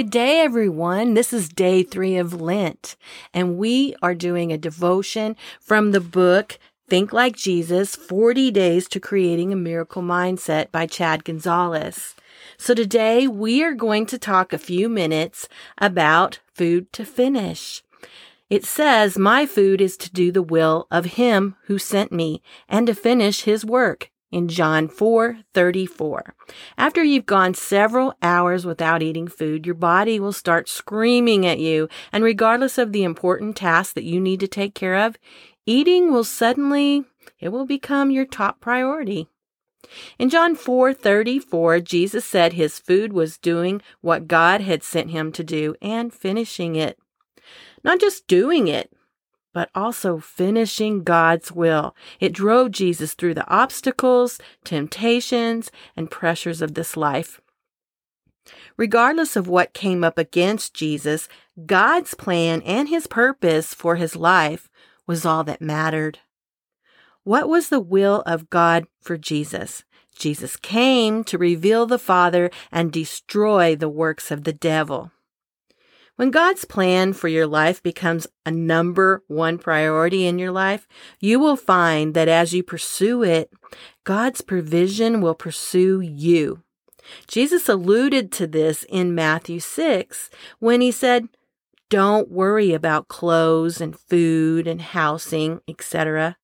Good day, everyone. This is day 3 of Lent, and we are doing a devotion from the book, Think Like Jesus, 40 Days to Creating a Miracle Mindset by Chad Gonzalez. So today we are going to talk a few minutes about food to finish. It says, my food is to do the will of him who sent me and to finish his work. In John 4:34. After you've gone several hours without eating food, your body will start screaming at you, and regardless of the important task that you need to take care of, eating will become your top priority. In John 4:34, Jesus said his food was doing what God had sent him to do and finishing it. Not just doing it, but also finishing God's will. It drove Jesus through the obstacles, temptations, and pressures of this life. Regardless of what came up against Jesus, God's plan and his purpose for his life was all that mattered. What was the will of God for Jesus? Jesus came to reveal the Father and destroy the works of the devil. When God's plan for your life becomes a number one priority in your life, you will find that as you pursue it, God's provision will pursue you. Jesus alluded to this in Matthew 6 when he said, "Don't worry about clothes and food and housing, etc.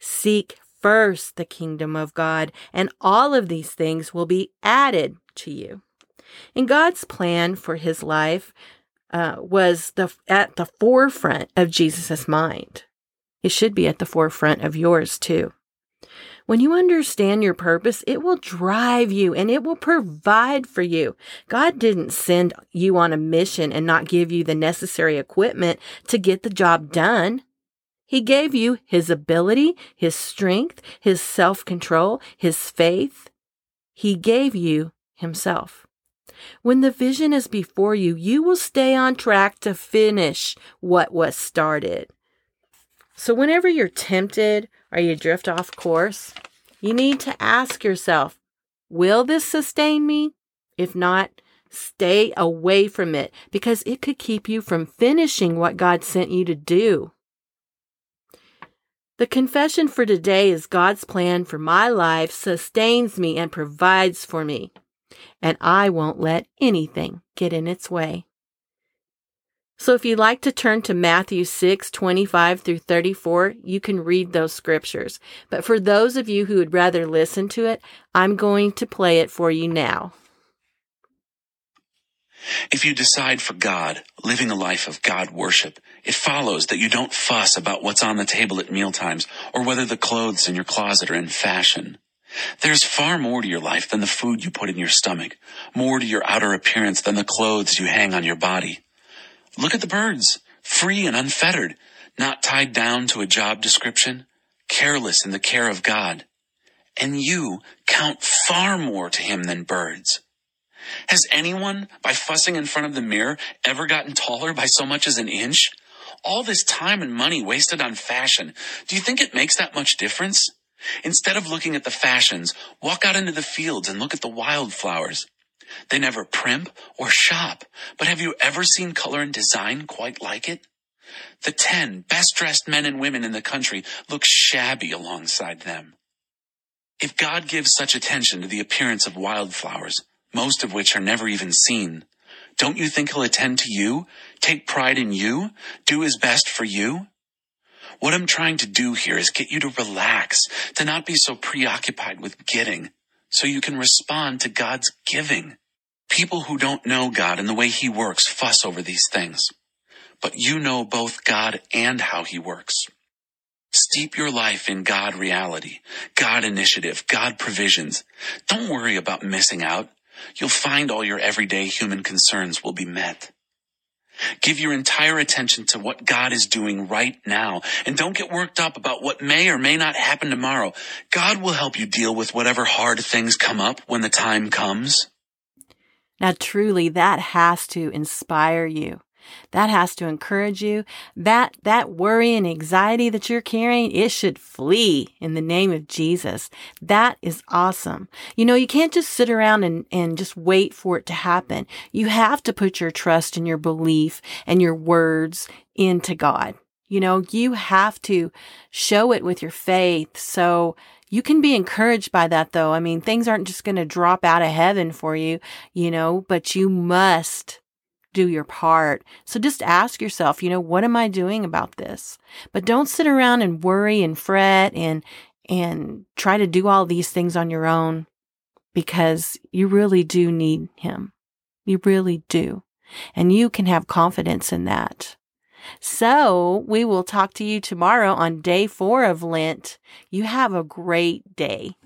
Seek first the kingdom of God, and all of these things will be added to you." In God's plan for his life, was at the forefront of Jesus' mind. It should be at the forefront of yours too. When you understand your purpose, it will drive you and it will provide for you. God didn't send you on a mission and not give you the necessary equipment to get the job done. He gave you his ability, his strength, his self-control, his faith. He gave you himself. When the vision is before you, you will stay on track to finish what was started. So whenever you're tempted or you drift off course, you need to ask yourself, will this sustain me? If not, stay away from it because it could keep you from finishing what God sent you to do. The confession for today is God's plan for my life sustains me and provides for me. And I won't let anything get in its way. So if you'd like to turn to Matthew 6:25 through 34, you can read those scriptures. But for those of you who would rather listen to it, I'm going to play it for you now. If you decide for God, living a life of God worship, it follows that you don't fuss about what's on the table at mealtimes or whether the clothes in your closet are in fashion. There's far more to your life than the food you put in your stomach, more to your outer appearance than the clothes you hang on your body. Look at the birds, free and unfettered, not tied down to a job description, careless in the care of God. And you count far more to him than birds. Has anyone, by fussing in front of the mirror, ever gotten taller by so much as an inch? All this time and money wasted on fashion, do you think it makes that much difference? Instead of looking at the fashions, walk out into the fields and look at the wildflowers. They never primp or shop, but have you ever seen color and design quite like it? The 10 best-dressed men and women in the country look shabby alongside them. If God gives such attention to the appearance of wildflowers, most of which are never even seen, don't you think he'll attend to you, take pride in you, do his best for you? What I'm trying to do here is get you to relax, to not be so preoccupied with getting, so you can respond to God's giving. People who don't know God and the way he works fuss over these things. But you know both God and how he works. Steep your life in God reality, God initiative, God provisions. Don't worry about missing out. You'll find all your everyday human concerns will be met. Give your entire attention to what God is doing right now, and don't get worked up about what may or may not happen tomorrow. God will help you deal with whatever hard things come up when the time comes. Now, truly, that has to inspire you. That has to encourage you. That worry and anxiety that you're carrying, it should flee in the name of Jesus. That is awesome. You know, you can't just sit around and just wait for it to happen. You have to put your trust and your belief and your words into God. You know, you have to show it with your faith. So you can be encouraged by that, though. I mean, things aren't just going to drop out of heaven for you, you know, but you must do your part. So just ask yourself, you know, what am I doing about this? But don't sit around and worry and fret and try to do all these things on your own, because you really do need Him. You really do. And you can have confidence in that. So we will talk to you tomorrow on day 4 of Lent. You have a great day.